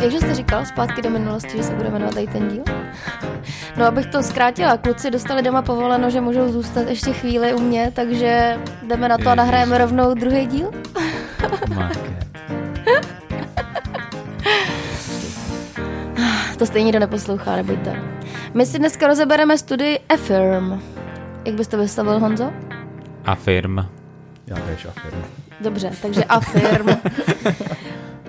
Takže jste říkal zpátky do minulosti, že se bude jmenovat tady ten díl? No, abych to zkrátila, kluci dostali doma povoleno, že můžou zůstat ještě chvíli u mě, takže jdeme na to a nahrajeme rovnou druhý díl. To stejně nikdo neposlouchá, nebojte. My si dneska rozebereme studii Affirm. Jak byste vyslovil, Honzo? Affirm. Já věř Affirm. Dobře, takže Affirm.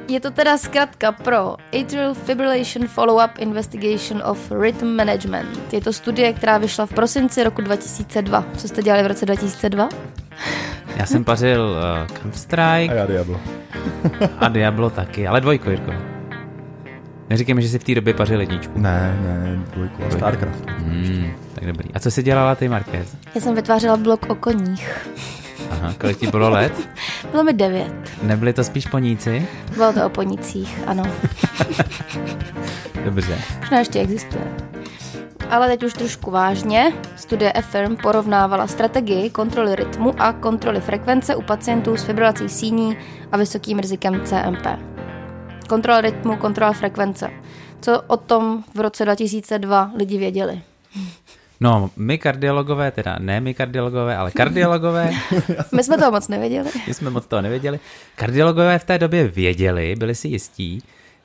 Je to teda zkratka pro Atrial Fibrillation Follow-up Investigation of Rhythm Management. Je to studie, která vyšla v prosinci roku 2002. Co jste dělali v roce 2002? Já jsem pařil Counter-Strike. A já Diablo. A Diablo taky, ale dvojku, Jirko. Neříkejme, že jsi v té době pařil jedničku. Ne, dvojku. Starcraft. Tak dobrý. A co jsi dělala ty, Markéz? Já jsem vytvářela blog o koních. Aha, kolik ti bylo let? Bylo mi 9. Nebyli to spíš poníci? Bylo to o ponících, ano. Dobře. Možná ještě existuje. Ale teď už trošku vážně. Studie Affirm porovnávala strategii kontroly rytmu a kontroly frekvence u pacientů s fibrilací síní a vysokým rizikem CMP. Kontrola rytmu, kontrola frekvence. Co o tom v roce 2002 lidi věděli? No, kardiologové. My jsme toho moc nevěděli. Kardiologové v té době věděli, byli si jistí,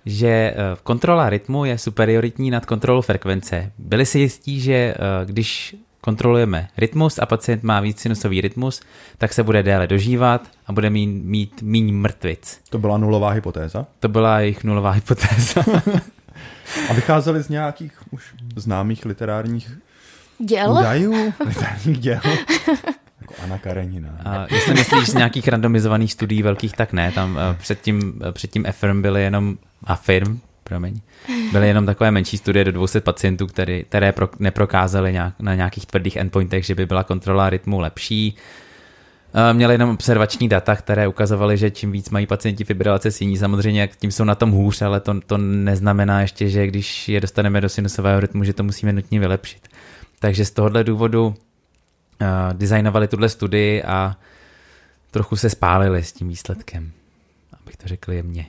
že kontrola rytmu je superioritní nad kontrolou frekvence. Byli si jistí, že když kontrolujeme rytmus a pacient má víc sinusový rytmus, tak se bude déle dožívat a bude mít míň mrtvic. To byla nulová hypotéza? To byla jejich nulová hypotéza. A vycházeli z nějakých už známých literárních děl. Jako Anna Karenina. A jestli myslíš z nějakých randomizovaných studií velkých, tak ne. Tam předtím Affirm byly jenom byly jenom takové menší studie do 200 pacientů, které neprokázaly na nějakých tvrdých endpointech, že by byla kontrola rytmu lepší. Měli jenom observační data, které ukazovaly, že čím víc mají pacienti fibrilace síní, samozřejmě jak tím jsou na tom hůř, ale to neznamená ještě, že když je dostaneme do sinusového rytmu, že to musíme nutně vylepšit. Takže z tohohle důvodu designovali tuhle studii a trochu se spálili s tím výsledkem, abych to řekl jemně.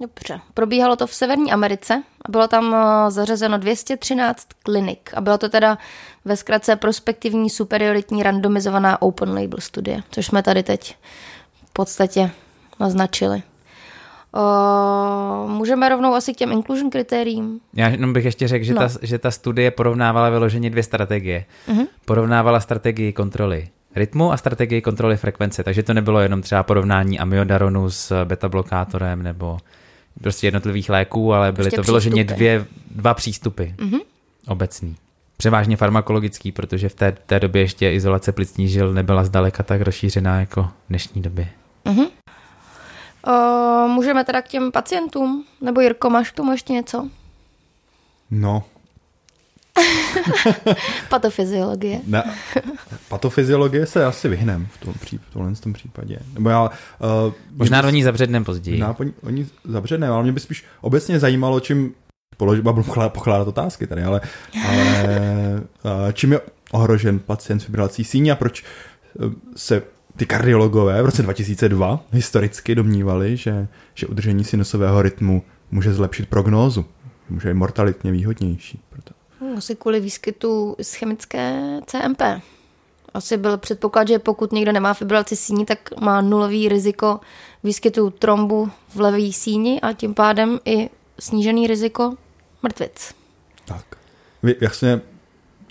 Dobře. Probíhalo to v Severní Americe a bylo tam zařazeno 213 klinik a bylo to teda ve zkratce prospektivní superioritní randomizovaná open label studie, což jsme tady teď v podstatě naznačili. Můžeme rovnou asi k těm inclusion kritériím. Já jenom bych ještě řekl, že ta studie porovnávala vyloženě dvě strategie. Uh-huh. Porovnávala strategii kontroly rytmu a strategii kontroly frekvence, takže to nebylo jenom třeba porovnání amiodaronu s beta-blokátorem nebo prostě jednotlivých léků, ale byly to vyloženě dva přístupy obecný. Převážně farmakologický, protože v té době ještě izolace plicních žil nebyla zdaleka tak rozšířená jako v dnešní době. Mhm. Uh-huh. Můžeme teda k těm pacientům? Nebo Jirko, máš k tomu ještě něco? No. Patofyziologie. Ne, patofyziologie se asi vyhnem v tomhle případě. Nebo já, možná do ní zabředneme později. Ale mě by spíš obecně zajímalo, čím pokládat otázky tady, ale čím je ohrožen pacient s fibrilací síní a proč se ty kardiologové v roce 2002 historicky domnívali, že udržení sinusového rytmu může zlepšit prognózu. Může být mortalitně výhodnější. Proto. Asi kvůli výskytu ischemické CMP. Asi byl předpoklad, že pokud někdo nemá fibrilaci síní, tak má nulový riziko výskytu trombu v levé síni a tím pádem i snížený riziko mrtvic. Tak. Jasně.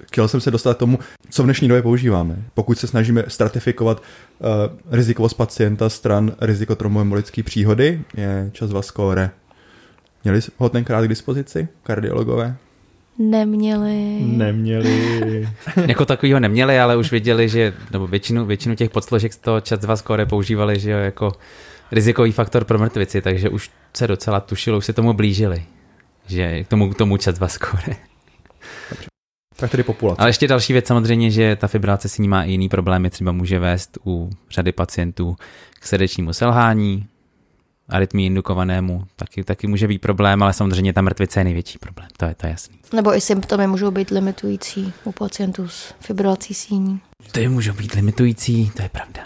Chtěl jsem se dostat k tomu, co v dnešní době používáme. Pokud se snažíme stratifikovat rizikovost pacienta stran riziko tromboembolické příhody, je CHA2DS2 skóre. Měli ho tenkrát k dispozici kardiologové? Neměli. Jako takovýho neměli, ale už věděli, že nebo většinu těch podsložek z toho CHA2DS2 skóre používali, že jo, jako rizikový faktor pro mrtvici, takže už se docela tušilo, už se tomu blížili, že k tomu CHA2DS2 skóre. Tak tedy populace. Ale ještě další věc samozřejmě, že ta fibrilace síní má i jiný problémy, třeba může vést u řady pacientů k srdečnímu selhání, arytmii indukovanému taky může být problém, ale samozřejmě ta mrtvice je největší problém, to je jasný. Nebo i symptomy můžou být limitující u pacientů s fibrilací síní. Ty můžou být limitující, to je pravda.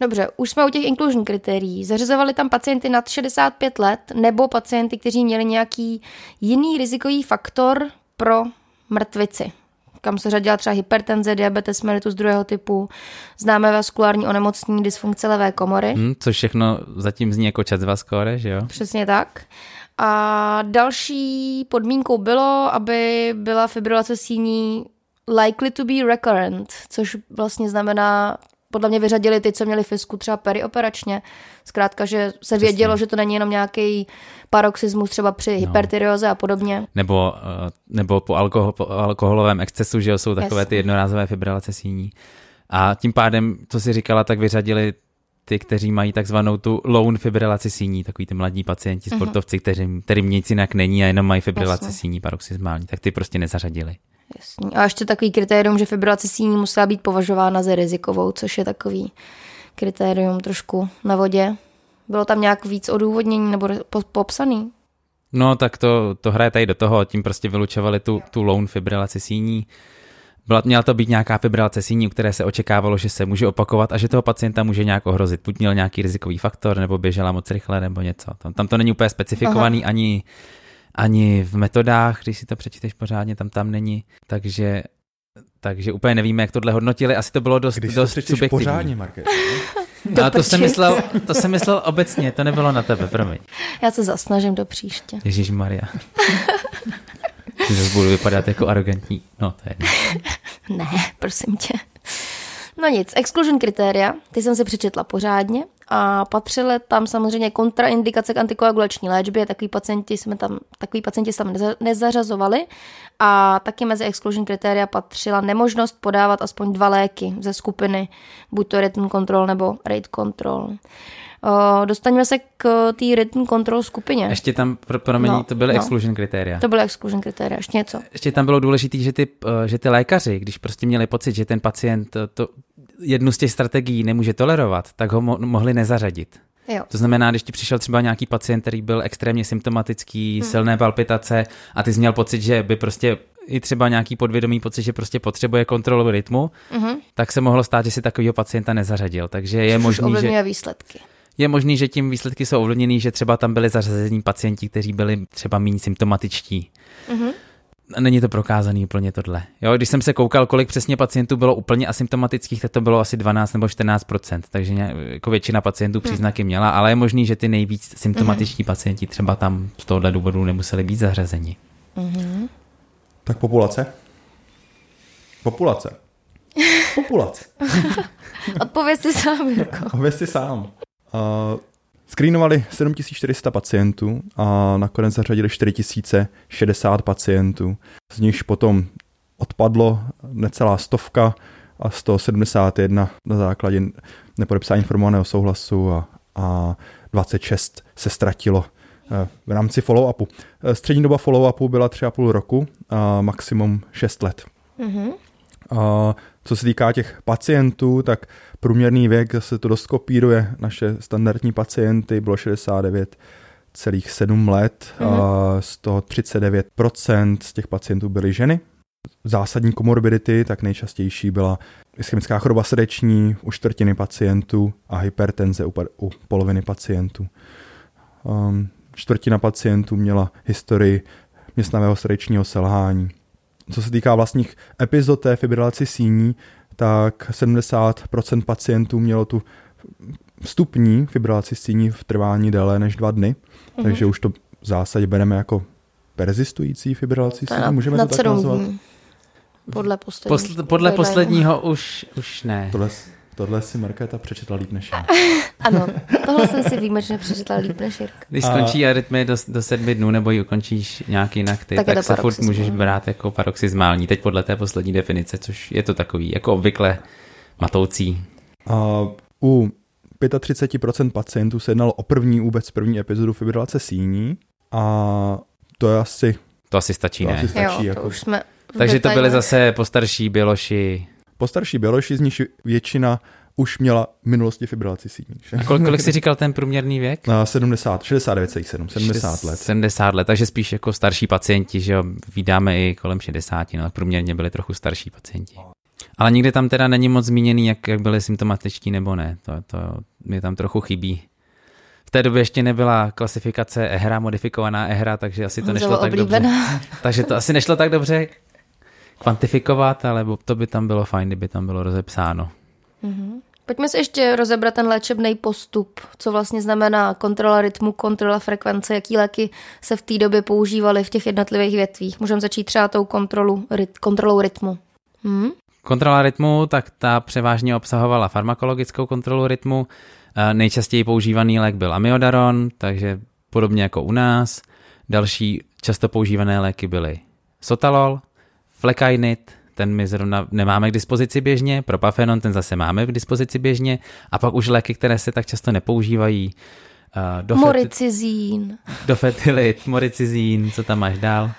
Dobře, už jsme u těch inclusion kritérií. Zařizovali tam pacienty nad 65 let nebo pacienty, kteří měli nějaký jiný rizikový faktor pro mrtvici, kam se řadila třeba hypertenze, diabetes mellitus druhého typu, známé vaskulární onemocnění, dysfunkce levé komory. Což všechno zatím zní jako CHA2DS2 skóre, že jo? Přesně tak. A další podmínkou bylo, aby byla fibrilace síní likely to be recurrent, což vlastně znamená, podle mě vyřadili ty, co měli fisku třeba perioperačně. Zkrátka, že se vědělo, že to není jenom nějaký paroxismus třeba při hypertyreoze a podobně. Nebo po alkoholovém excesu, že jsou takové ty jednorázové fibrilace síní. A tím pádem, co si říkala, tak vyřadili ty, kteří mají takzvanou tu lone fibrilaci síní, takový ty mladí pacienti, sportovci, kterým nic jinak není a jenom mají fibrilaci síní paroxismální, tak ty prostě nezařadili. Jasný. A ještě takový kritérium, že fibrilace síní musela být považována za rizikovou, což je takový kritérium trošku na vodě. Bylo tam nějak víc odůvodnění nebo popsaný? No tak to hraje tady do toho, tím prostě vylučovali tu lone fibrilaci síní. Měla to být nějaká fibrilace síní, u které se očekávalo, že se může opakovat a že toho pacienta může nějak ohrozit. Buď měl nějaký rizikový faktor, nebo běžela moc rychle, nebo něco. Tam to není úplně specifikovaný ani v metodách, když si to přečteš pořádně, tam není. Takže úplně nevíme, jak tohle hodnotili. Asi to bylo dost subjektivní. Pořádně, Markéto. No, to jsem myslel obecně, to nebylo na tebe, promiň. Já se zasnažím do příště. Ježišmarja. Budu vypadat jako arrogantní. No, to je ne, prosím tě. No nic, exclusion kritéria, ty jsem si přečetla pořádně a patřily tam samozřejmě kontraindikace k antikoagulační léčbě, takový pacienti jsme tam nezařazovali a taky mezi exclusion kritéria patřila nemožnost podávat aspoň 2 léky ze skupiny, buď to rhythm control nebo rate control. Dostaňme se k té rhythm control skupině. Ještě tam, exclusion kritéria. To byly exclusion kritéria, ještě něco. Ještě tam bylo důležité, že ty lékaři, když prostě měli pocit, že ten pacient jednu z těch strategií nemůže tolerovat, tak ho mohli nezařadit. Jo. To znamená, když ti přišel třeba nějaký pacient, který byl extrémně symptomatický, silné palpitace a ty jsi měl pocit, že by prostě i třeba nějaký podvědomý pocit, že prostě potřebuje kontrolu rytmu, tak se mohlo stát, že si takovýho pacienta nezařadil. Takže je možné, že výsledky. Je možný, že tím výsledky jsou ovlivněný, že třeba tam byli zařazení pacienti, kteří byli třeba méně symptomatičtí. Mm-hmm. Není to prokázaný úplně tohle. Jo, když jsem se koukal, kolik přesně pacientů bylo úplně asymptomatických, tak to bylo asi 12 nebo 14%, takže jako většina pacientů příznaky měla, ale je možný, že ty nejvíc symptomatiční pacienti třeba tam z tohohle důvodu nemuseli být zařazeni. Mm-hmm. Tak populace. Odpověz si sám, Jirko. Odpověz si sám. Screenovali 7400 pacientů a nakonec zařadili 4060 pacientů. Z nich potom odpadlo necelá 100 a 171 na základě nepodepsání informovaného souhlasu a 26 se ztratilo v rámci follow-upu. Střední doba follow-upu byla 3,5 roku a maximum 6 let. Mm-hmm. A co se týká těch pacientů, tak průměrný věk, zase to dost kopíruje naše standardní pacienty, bylo 69,7 let, z toho 39% z těch pacientů byly ženy. Zásadní komorbidity, tak nejčastější byla ischemická choroba srdeční u 1/4 pacientů a hypertenze u poloviny pacientů. 1/4 pacientů měla historii městnavého srdečního selhání. Co se týká vlastních epizod té fibrilaci síní, tak 70% pacientů mělo tu vstupní fibrilaci síní v trvání déle než 2 dny, takže už to v zásadě bereme jako persistující fibrilaci síní, můžeme to tak nazvat? Podle posledního už ne. Tohle si Markéta přečetla líp než já. Ano, tohle jsem si výjimečně přečetla líp než Jirka. Když skončí arytmie do 7 dnů nebo ji ukončíš nějak jinak, tak se furt můžeš brát jako paroxysmální. Teď podle té poslední definice, což je to takový jako obvykle matoucí. U 35% pacientů se jednalo o první epizodu fibrilace síní a to je asi... To asi stačí, ne? Už jsme takže to byly zase postarší Běloši... Z nich většina už měla v minulosti fibrilaci sítních. A kolik jsi říkal ten průměrný věk? 70 let. 70 let, takže spíš jako starší pacienti, že jo, vídáme i kolem 60, no tak průměrně byli trochu starší pacienti. Ale nikdy tam teda není moc zmíněný, jak byli symptomatičtí nebo ne, to mi tam trochu chybí. V té době ještě nebyla klasifikace EHRA, modifikovaná EHRA, takže asi to nešlo tak dobře. Takže to asi nešlo tak dobře kvantifikovat, ale to by tam bylo fajn, kdyby tam bylo rozepsáno. Mm-hmm. Pojďme si ještě rozebrat ten léčebný postup, co vlastně znamená kontrola rytmu, kontrola frekvence, jaký léky se v té době používaly v těch jednotlivých větvích. Můžeme začít třeba tou kontrolou rytmu. Mm? Kontrola rytmu, tak ta převážně obsahovala farmakologickou kontrolu rytmu. Nejčastěji používaný lék byl amiodaron, takže podobně jako u nás. Další často používané léky byly sotalol, flekainid, ten my zrovna nemáme k dispozici běžně, propafenon, ten zase máme k dispozici běžně, a pak už léky, které se tak často nepoužívají. Moricizín. Dofetilit, moricizín, co tam máš dál?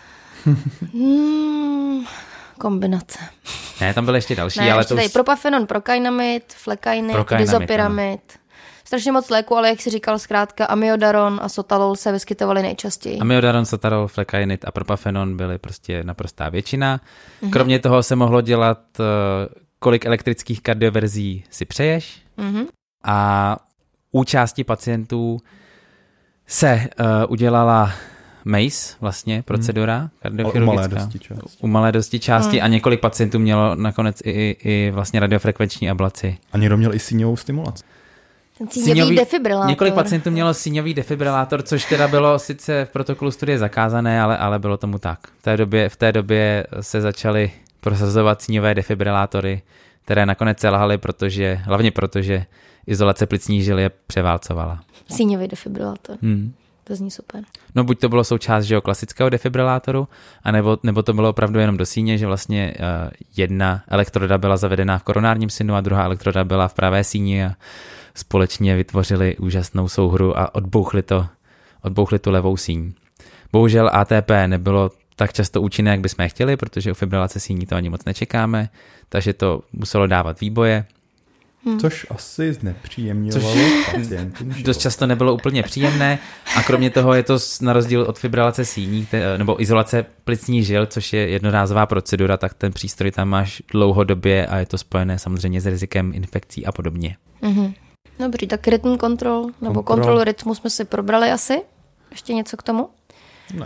Kombinace. Ne, tam byly ještě další. Ne, ale ještě to už... Propafenon, prokainamid, flekainid, dizopiramid. Strašně moc léku, ale jak jsi říkal zkrátka, amiodaron a sotalol se vyskytovaly nejčastěji. Amiodaron, sotalol, flekainid a propafenon byly prostě naprostá většina. Kromě toho se mohlo dělat, kolik elektrických kardioverzí si přeješ, a u části pacientů se udělala MACE, vlastně procedura kardiochirurgická. U malé dosti části, a několik pacientů mělo nakonec i vlastně radiofrekvenční ablaci. A někdo měl i síňovou stimulaci. Síňový defibrilátor. Několik pacientů mělo síňový defibrilátor, což teda bylo sice v protokolu studie zakázané, ale bylo tomu tak. V té době se začaly prosazovat síňové defibrilátory, které nakonec selhaly, hlavně protože izolace plicní žil je převálcovala. Síňový defibrilátor. To zní super. No buď to bylo součást, že jo, klasického defibrilátoru, anebo to bylo opravdu jenom do síně, že vlastně jedna elektroda byla zavedená v koronárním synu a druhá elektroda byla v pravé síni a společně vytvořili úžasnou souhru a odbouchli tu levou síň. Bohužel ATP nebylo tak často účinné, jak bychom chtěli, protože u fibrilace síní to ani moc nečekáme, takže to muselo dávat výboje. Což asi znepříjemňovalo pacientům. Dost často nebylo úplně příjemné a kromě toho je to na rozdíl od fibrilace síní nebo izolace plicní žil, což je jednorázová procedura, tak ten přístroj tam máš dlouhodobě a je to spojené samozřejmě s rizikem infekcí a podobně. Mm-hmm. Dobrý, tak rytm kontrolu rytmu jsme si probrali asi. Ještě něco k tomu? Ne.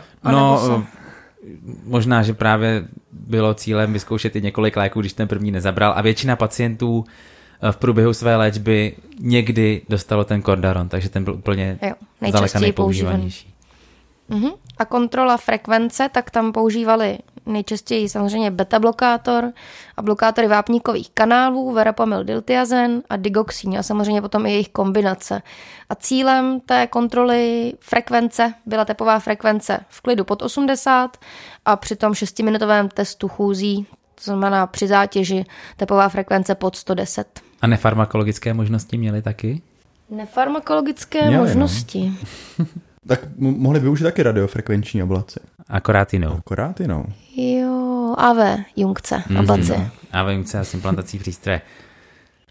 Možná, že právě bylo cílem vyzkoušet i několik léků, když ten první nezabral, a většina pacientů v průběhu své léčby někdy dostalo ten kordaron, takže ten byl úplně zdaleka nejpoužívanější. A kontrola frekvence, tak tam používali nejčastěji samozřejmě beta-blokátor a blokátory vápníkových kanálů, verapamil, diltiazen a digoxín, a samozřejmě potom i jejich kombinace. A cílem té kontroly frekvence byla tepová frekvence v klidu pod 80 a při tom 6-minutovém testu chůzí, to znamená při zátěži, tepová frekvence pod 110. A nefarmakologické možnosti měly taky? Možnosti. Tak mohli využít taky radiofrekvenční ablaci. Akorát jinou. Jo, AV junkce, ablaci. AV junkce a s implantací přístroje.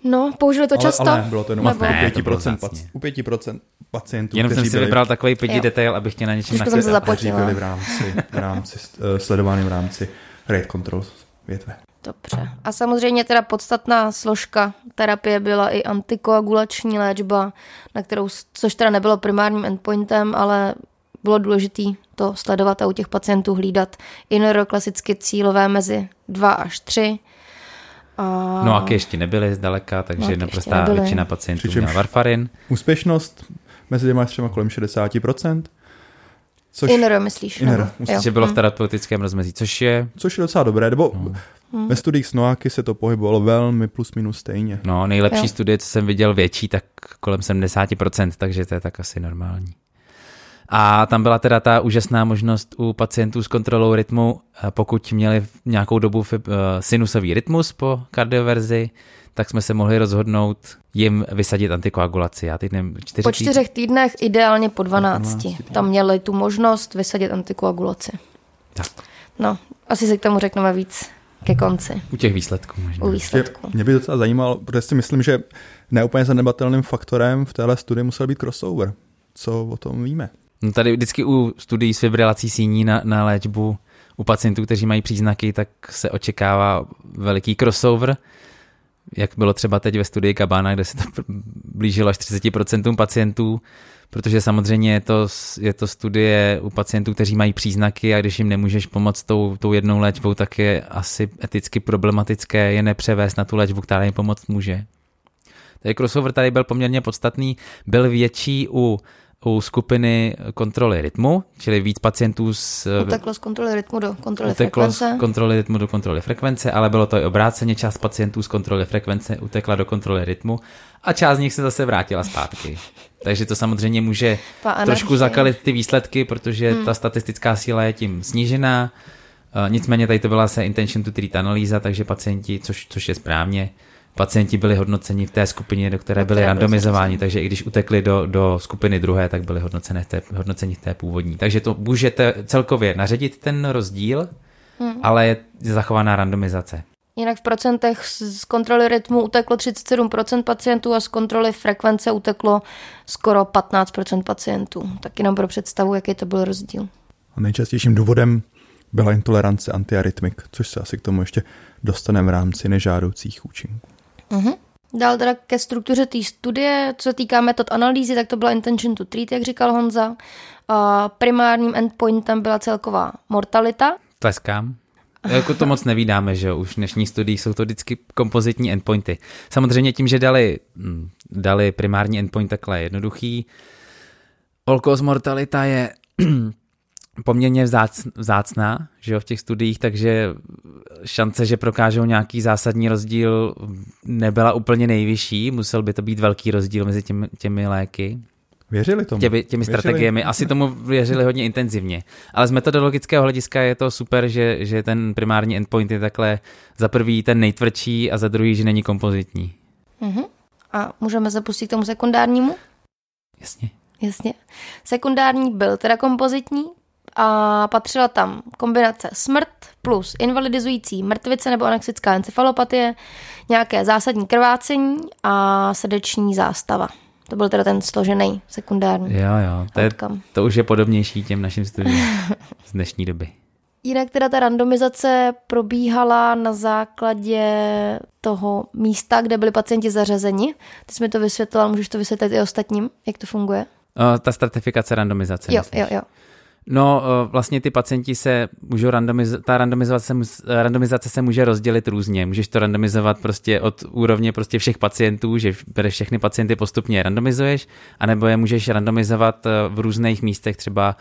No, použili to často. Ale bylo to jenom u 5% pacientů. Jenom jsem si vybral takový pěti detail, abych tě na něčem nakvěl. Kteří byli v rámci sledovány v rámci rate control větve. Dobře. A samozřejmě teda podstatná složka terapie byla i antikoagulační léčba, na kterou, což teda nebylo primárním endpointem, ale bylo důležité to sledovat a u těch pacientů hlídat. INR klasicky cílové mezi 2 až 3. A... No a ještě nebyly zdaleka, takže naprostá většina pacientů měla varfarin. Úspěšnost mezi 2 až 3 kolem 60%. INR myslíš? INR. Že bylo v terapeutickém rozmezí, což je docela dobré, nebo ve studiích s noáky se to pohybovalo velmi plus minus stejně. No, nejlepší studie, co jsem viděl větší, tak kolem 70%, takže to je tak asi normální. A tam byla teda ta úžasná možnost u pacientů s kontrolou rytmu, pokud měli nějakou dobu sinusový rytmus po kardioverzi, tak jsme se mohli rozhodnout jim vysadit antikoagulaci. Já teď nevím, 4 po 4 týdnech, ideálně po 12. Tam měli tu možnost vysadit antikoagulaci. Tak. No, asi se k tomu řekneme víc ke konci. U těch výsledků možná. U výsledků. Mě by docela zajímalo, protože si myslím, že neúplně zanedbatelným faktorem v téhle studii musel být crossover. Co o tom víme? No tady vždycky u studií s fibrilací síní na léčbu u pacientů, kteří mají příznaky, tak se očekává veliký crossover, jak bylo třeba teď ve studii CABANA, kde se to blížilo až 30% pacientů, protože samozřejmě je to studie u pacientů, kteří mají příznaky a když jim nemůžeš pomoct tou jednou léčbou, tak je asi eticky problematické je nepřevést na tu léčbu, která jim pomoct může. Tady crossover tady byl poměrně podstatný, byl větší u skupiny kontroly rytmu, čili víc pacientů uteklo z kontroly rytmu do kontroly frekvence. Z kontroly rytmu do kontroly frekvence, ale bylo to i obráceně, část pacientů z kontroly frekvence utekla do kontroly rytmu a část z nich se zase vrátila zpátky. Takže to samozřejmě může trošku zakalit ty výsledky, protože ta statistická síla je tím snížená. Nicméně tady to byla se intention to treat analýza, takže pacienti, což je správně, pacienti byli hodnoceni v té skupině, do které byli randomizováni, takže i když utekli do skupiny druhé, tak byli hodnoceni v té původní. Takže to můžete celkově naředit ten rozdíl, ale je zachovaná randomizace. Jinak v procentech z kontroly rytmu uteklo 37% pacientů a z kontroly frekvence uteklo skoro 15% pacientů. Tak jenom pro představu, jaký to byl rozdíl. A nejčastějším důvodem byla intolerance antiarytmik, což se asi k tomu ještě dostaneme v rámci nežádoucích účinků. Uhum. Dál teda ke struktuře té studie, co se týká metod analýzy, tak to byla intention to treat, jak říkal Honza. Primárním endpointem byla celková mortalita. Tleskám. Jako to moc nevídáme, že jo? Už v dnešní studii jsou to vždycky kompozitní endpointy. Samozřejmě tím, že dali primární endpoint takhle jednoduchý. All cause mortalita je poměrně vzácná, že jo, v těch studiích, takže šance, že prokážou nějaký zásadní rozdíl, nebyla úplně nejvyšší, musel by to být velký rozdíl mezi těmi léky. Věřili tomu. Těmi strategiemi. Asi tomu věřili hodně intenzivně. Ale z metodologického hlediska je to super, že ten primární endpoint je takhle za prvý ten nejtvrdší a za druhý, že není kompozitní. Uh-huh. A můžeme zapustit k tomu sekundárnímu? Jasně. Sekundární byl teda kompozitní, a patřila tam kombinace smrt plus invalidizující mrtvice nebo anexická encefalopatie, nějaké zásadní krvácení a srdeční zástava. To byl teda ten složený sekundární. Jo, to už je podobnější těm našim studiím z dnešní doby. Jinak teda ta randomizace probíhala na základě toho místa, kde byli pacienti zařazeni. Ty jsi mi to vysvětlila, můžeš to vysvětlit i ostatním, jak to funguje? Ta stratifikace randomizace. Jo. No, vlastně ty pacienti se můžou randomizace se může rozdělit různě. Můžeš to randomizovat prostě od úrovně prostě všech pacientů, že všechny pacienty postupně randomizuješ, anebo je můžeš randomizovat v různých místech, třeba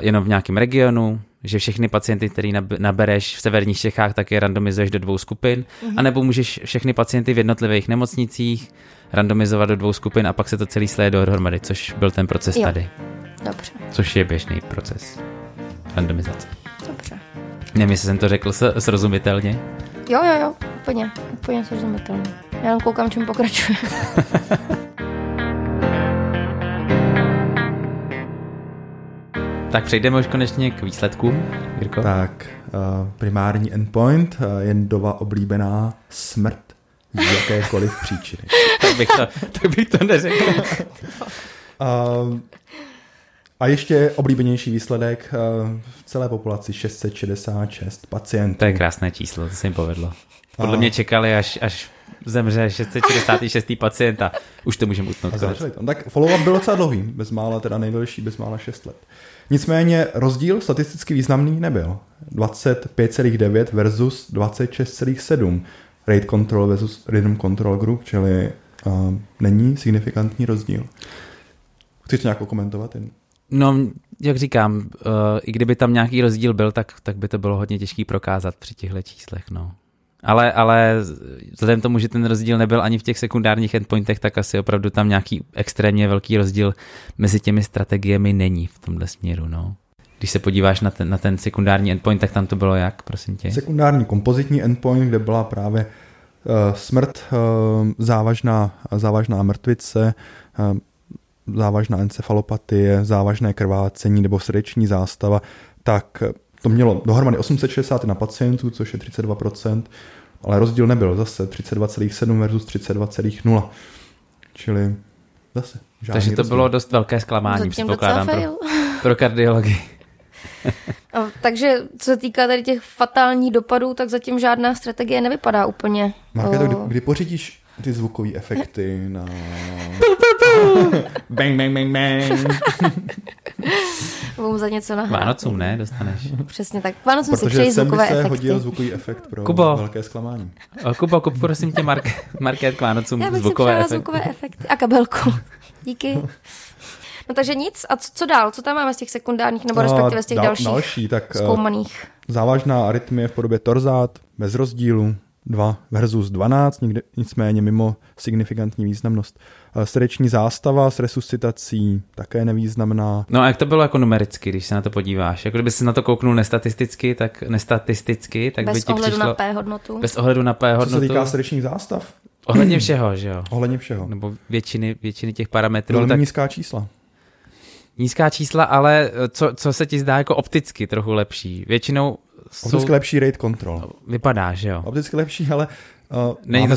jenom v nějakém regionu, že všechny pacienty, který nabereš v severních Čechách, tak je randomizuješ do dvou skupin, anebo můžeš všechny pacienty v jednotlivých nemocnicích randomizovat do dvou skupin a pak se to celý sleje dohromady, což byl ten proces tady. Dobře. Což je běžný proces randomizace. Dobře. Nevím, jestli jsem to řekl srozumitelně. Jo, úplně srozumitelně. Já jenom koukám, čím pokračuje. Tak přejdeme už konečně k výsledkům, Jirko. Tak, primární endpoint, jen doba oblíbená smrt z jakékoliv příčiny. tak bych to neřekl. A ještě oblíbenější výsledek v celé populaci 666 pacientů. To je krásné číslo, to se jim povedlo. Podle mě čekali, až zemře 666. pacienta. Už to můžeme utnout. Tak follow-up bylo docela dlouhý, bezmála teda nejdelší, bezmála 6 let. Nicméně rozdíl statisticky významný nebyl. 25,9 versus 26,7. Rate control versus rhythm control group, čili není signifikantní rozdíl. Chceš to nějak komentovat? No, jak říkám, i kdyby tam nějaký rozdíl byl, tak by to bylo hodně těžký prokázat při těchto číslech, no. Ale vzhledem tomu, že ten rozdíl nebyl ani v těch sekundárních endpointech, tak asi opravdu tam nějaký extrémně velký rozdíl mezi těmi strategiemi není v tomhle směru, no. Když se podíváš na ten sekundární endpoint, tak tam to bylo jak, prosím tě? Sekundární kompozitní endpoint, kde byla právě smrt, závažná mrtvice, závažná encefalopatie, závažné krvácení nebo srdeční zástava, tak To mělo dohromady 861 pacientů, což je 32%, ale rozdíl nebyl zase 32,7 versus 32,0. Čili zase žádný. Takže to rozdíl. Bylo dost velké zklamání, předpokládám, pro kardiologii. No, takže co se týká tady těch fatálních dopadů, tak zatím žádná strategie nevypadá úplně. Markéto, kdy pořídíš ty zvukové efekty na... bang, bang, bang, bang. Budu za něco nahrát. Vánocům ne, dostaneš. Přesně tak. Vánocům si přeji zvukové efekty. Protože jsem se hodil zvukový efekt pro Kubo. Velké zklamání. Kubo, prosím tě, Markét, k Vánocům zvukové efekty. Zvukové efekty a kabelku. Díky. No takže nic. A co dál? Co tam máme z těch sekundárních nebo respektive z těch dalších tak zkoumaných? Závažná arytmie v podobě torzát, bez rozdílu, 2 versus 12, nicméně mimo signifikantní významnost. Srdeční zástava s resuscitací také nevýznamná. No a jak to bylo jako numericky, když se na to podíváš? Jako kdyby jsi na to kouknul nestatisticky, tak bez by ti přišlo... Bez ohledu na P hodnotu. Co se týká srdečních zástav? Ohledně všeho, že jo? Ohledně všeho. Nebo většiny těch parametrů. Velmi nízká čísla. Nízká čísla, ale co se ti zdá jako opticky trochu lepší? Většinou opticky lepší rate control. Vypadá, že jo. Opticky lepší, ale nemáme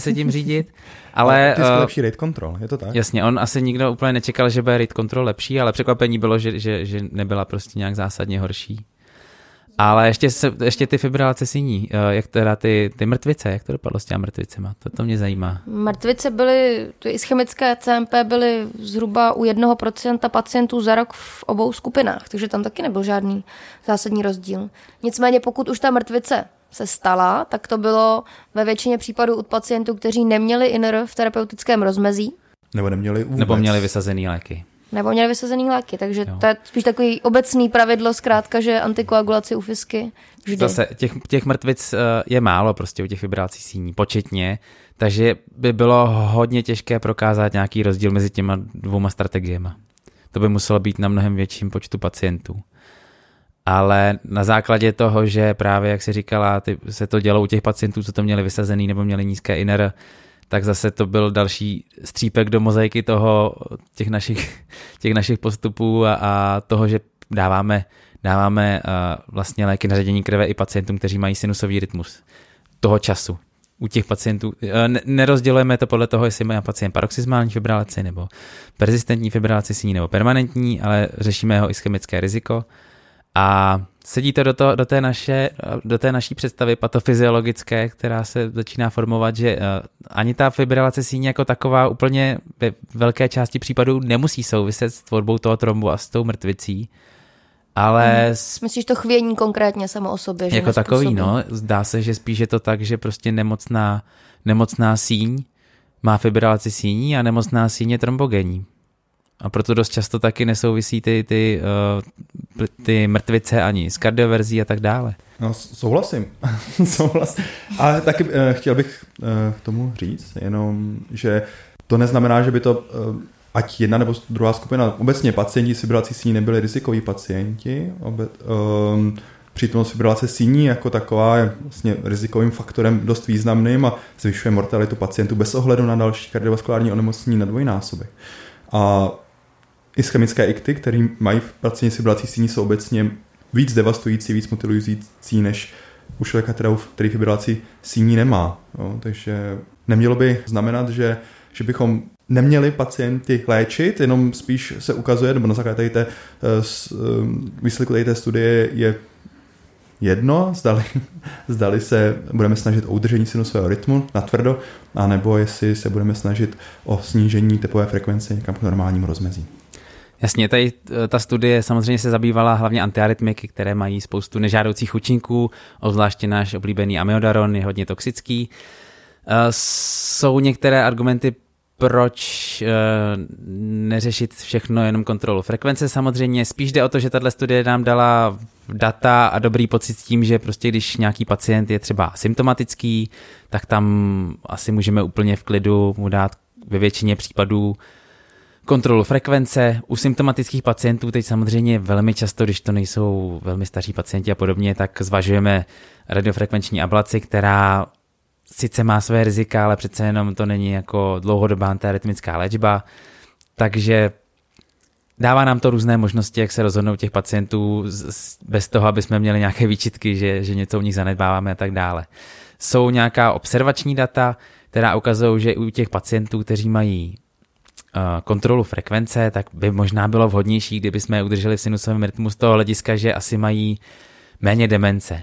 se tím řídit. Ale opticky lepší rate control, je to tak? Jasně, on asi nikdo úplně nečekal, že bude rate control lepší, ale překvapení bylo, že nebyla prostě nějak zásadně horší. Ale ještě ty fibrilace síní, jak teda ty mrtvice, jak to dopadlo s těma mrtvicema, to mě zajímá. Mrtvice byly, ty ischemické CMP byly zhruba u 1% pacientů za rok v obou skupinách, takže tam taky nebyl žádný zásadní rozdíl. Nicméně pokud už ta mrtvice se stala, tak to bylo ve většině případů od pacientů, kteří neměli INR v terapeutickém rozmezí. Nebo neměli vůbec. Nebo měli vysazený léky. Takže jo. To je spíš takový obecný pravidlo, zkrátka, že antikoagulaci u fisky vždy. Zase těch mrtvic je málo prostě u těch fibrilací síní, početně, takže by bylo hodně těžké prokázat nějaký rozdíl mezi těma dvouma strategiemi. To by muselo být na mnohem větším počtu pacientů. Ale na základě toho, že právě, jak jsi říkala, se to dělo u těch pacientů, co to měli vysazený nebo měli nízké INR, tak zase to byl další střípek do mozaiky toho těch našich postupů a toho, že dáváme vlastně léky na ředění krve i pacientům, kteří mají sinusový rytmus toho času. U těch pacientů nerozdělujeme to podle toho, jestli má pacient paroxysmální fibrilaci nebo persistentní fibrilaci síní nebo permanentní, ale řešíme jeho ischemické riziko. A sedí to do té naší představy patofyziologické, která se začíná formovat, že ani ta fibrilace síní jako taková úplně ve velké části případů nemusí souviset s tvorbou toho trombu a s tou mrtvicí, ale... Myslíš to chvění konkrétně samo o sobě? Že jako takový, no. Zdá se, že spíš je to tak, že prostě nemocná síň má fibrilaci síní a nemocná síň je trombogenní. A proto dost často taky nesouvisí ty mrtvice ani s kardioverzí a tak dále. No, souhlasím. Ale taky chtěl bych k tomu říct, jenom, že to neznamená, že by to, ať jedna nebo druhá skupina, obecně pacienti s fibrilací síní nebyli rizikoví pacienti, přítomnost fibrilace síní jako taková je vlastně rizikovým faktorem dost významným a zvyšuje mortalitu pacientů bez ohledu na další kardiovaskulární onemocnění na dvojnásobek. A ischemické ikty, který mají pacienti s fibrilací síní, jsou obecně víc devastující, víc mutilující, než u člověka, který fibrilaci síní nemá. No, takže nemělo by znamenat, že bychom neměli pacienty léčit, jenom spíš se ukazuje, nebo na základě té výsledku té studie je jedno, zdali se budeme snažit o udržení sinusového rytmu natvrdo, anebo jestli se budeme snažit o snížení tepové frekvence někam k normálnímu rozmezí. Jasně, tady ta studie samozřejmě se zabývala hlavně antiarytmiky, které mají spoustu nežádoucích účinků, obzvláště náš oblíbený amiodaron je hodně toxický. Jsou některé argumenty, proč neřešit všechno jenom kontrolu frekvence samozřejmě. Spíš jde o to, že tato studie nám dala data a dobrý pocit s tím, že prostě když nějaký pacient je třeba symptomatický, tak tam asi můžeme úplně v klidu mu dát ve většině případů kontrolu frekvence. U symptomatických pacientů teď samozřejmě velmi často, když to nejsou velmi staří pacienti a podobně, tak zvažujeme radiofrekvenční ablaci, která sice má své rizika, ale přece jenom to není jako dlouhodobá antiarytmická léčba, takže Dává nám to různé možnosti, jak se rozhodnou těch pacientů bez toho, aby jsme měli nějaké výčitky, že něco u nich zanedbáváme a tak dále. Jsou nějaká observační data, která ukazují, že u těch pacientů, kteří mají kontrolu frekvence, tak by možná bylo vhodnější, kdyby jsme je udrželi v sinusovém rytmu z toho hlediska, že asi mají méně demence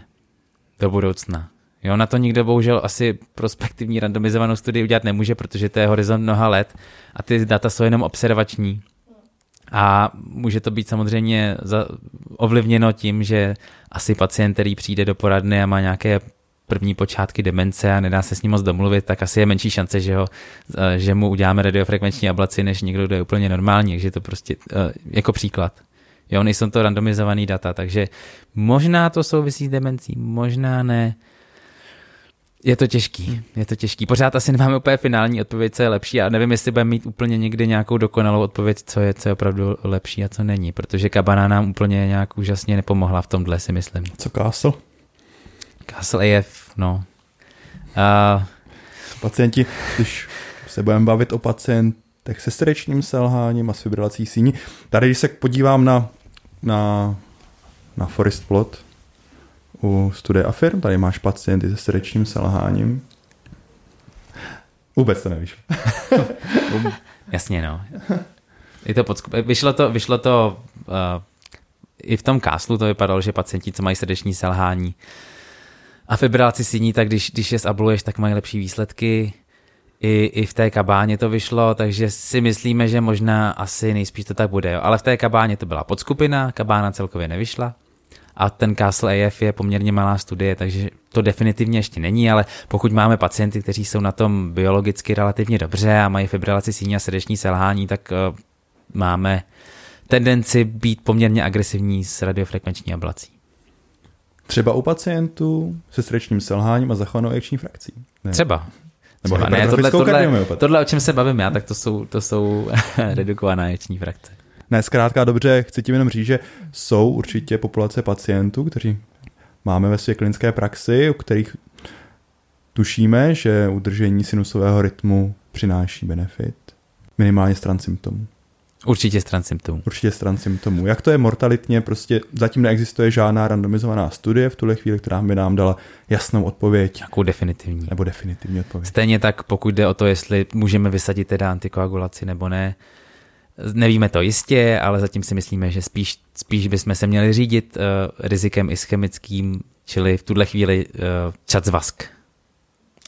do budoucna. Jo, na to nikdo bohužel asi prospektivní randomizovanou studii udělat nemůže, protože to je horizont mnoha let a ty data jsou jenom observační. A může to být samozřejmě ovlivněno tím, že asi pacient, který přijde do poradny a má nějaké první počátky demence a nedá se s ním moc domluvit, tak asi je menší šance, že mu uděláme radiofrekvenční ablaci, než někdo, kdo je úplně normální, takže to prostě jako příklad. Jo, nejsou to randomizovaný data, takže možná to souvisí s demencí, možná ne. Je to těžký. Pořád asi nemáme úplně finální odpověď, co je lepší a nevím, jestli budeme mít úplně někdy nějakou dokonalou odpověď, co je opravdu lepší a co není, protože Cabana nám úplně nějak úžasně nepomohla v tomhle, si myslím. Co Castle? Castle AF, no. Pacienti, když se budeme bavit o pacientech se srdečním selháním a s fibrilací síní, tady když se podívám na forest plot, u studie AFIRM, tady máš pacienty se srdečním selháním. Vůbec to nevyšlo. Jasně, no. Je to vyšlo to i v tom Castlu to vypadalo, že pacienti, co mají srdeční selhání a fibrilaci síní, tak když je zabluješ, tak mají lepší výsledky. I v té Cabáně to vyšlo, takže si myslíme, že možná asi nejspíš to tak bude. Jo. Ale v té Cabáně to byla podskupina, Cabána celkově nevyšla. A ten Castle AF je poměrně malá studie, takže to definitivně ještě není, ale pokud máme pacienty, kteří jsou na tom biologicky relativně dobře a mají fibrilaci síní a srdeční selhání, tak máme tendenci být poměrně agresivní s radiofrekvenční ablací. Třeba u pacientů se srdečním selháním a zachovanou ekční frakcí. Ne. Třeba. Nebo tohle, o čem se bavím já, tak to jsou redukovaná eční frakce. Ne, zkrátka dobře, chci tím jenom říct, že jsou určitě populace pacientů, kteří máme ve své klinické praxi, u kterých tušíme, že udržení sinusového rytmu přináší benefit. Minimálně stran symptomů. Určitě stran symptomů. Jak to je mortalitně, prostě zatím neexistuje žádná randomizovaná studie v tuhle chvíli, která by nám dala jasnou odpověď. Jakou definitivní. Nebo definitivní odpověď. Stejně tak, pokud jde o to, jestli můžeme vysadit teda antikoagulaci nebo ne, nevíme to jistě, ale zatím si myslíme, že spíš bychom se měli řídit rizikem ischemickým, čili v tuhle chvíli CHA2DS2-VASc.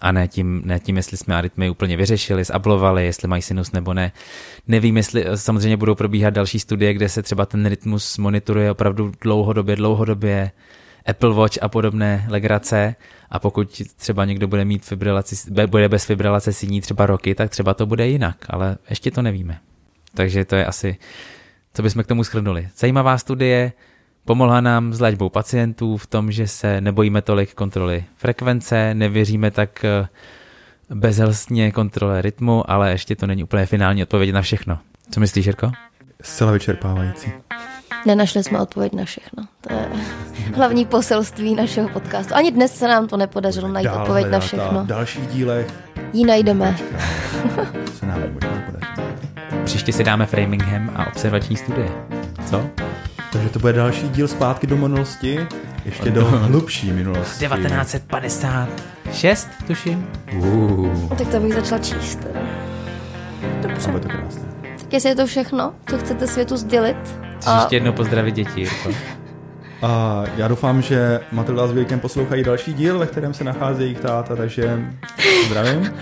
A ne tím, jestli jsme arytmii úplně vyřešili, zablovali, jestli mají sinus nebo ne. Nevím, jestli samozřejmě budou probíhat další studie, kde se třeba ten rytmus monitoruje opravdu dlouhodobě, Apple Watch a podobné legrace. A pokud třeba někdo bude mít bude bez fibrilace síní třeba roky, tak třeba to bude jinak, ale ještě to nevíme. Takže to je asi, co bychom k tomu shrnuli. Zajímavá studie, pomohla nám s léčbou pacientů v tom, že se nebojíme tolik kontroly frekvence, nevěříme tak bezhlstně kontrole rytmu, ale ještě to není úplně finální odpověď na všechno. Co myslíš, Jirko? Zcela vyčerpávající. Nenašli jsme odpověď na všechno. To je hlavní poselství našeho podcastu. Ani dnes se nám to nepodařilo najít odpověď na všechno. V dalších dílech ji najdeme. Se nám možná podaří. Příště si dáme Framingham a observační studie. Co? Takže to bude další díl zpátky do minulosti, ještě do hlubší minulosti. 1956, tuším. Tak to bych začala číst. Dobře. To krásné. Tak jestli je to všechno, co chcete světu sdělit. Ještě jednou pozdravit děti, Jirko. A já doufám, že Matilda s Věkem poslouchají další díl, ve kterém se nachází jejich táta, takže zdravím.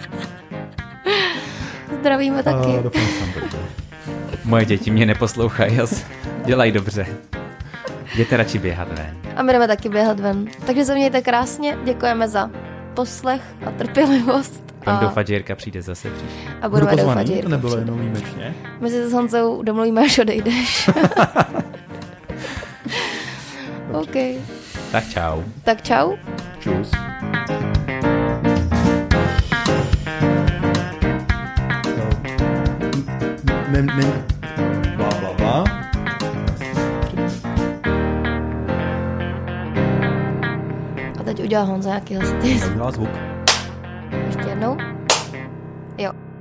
Zdravíme taky. Moje děti mě neposlouchají, dělají dobře. Jděte radši běhat ven. A my jdeme taky běhat ven. Takže se mějte krásně, děkujeme za poslech a trpělivost. Budeme doufat, že Jirka přijde zase příště. A budeme doufat, že Jirka nebylo přijde. Jenom výjimečně. My si s Honzou domluvíme, až odejdeš. OK. Tak čau. Čus. Bla, bla, bla. A teď udělá Honza nějaký hlasitý zvuk. Ještě jednou. Jo.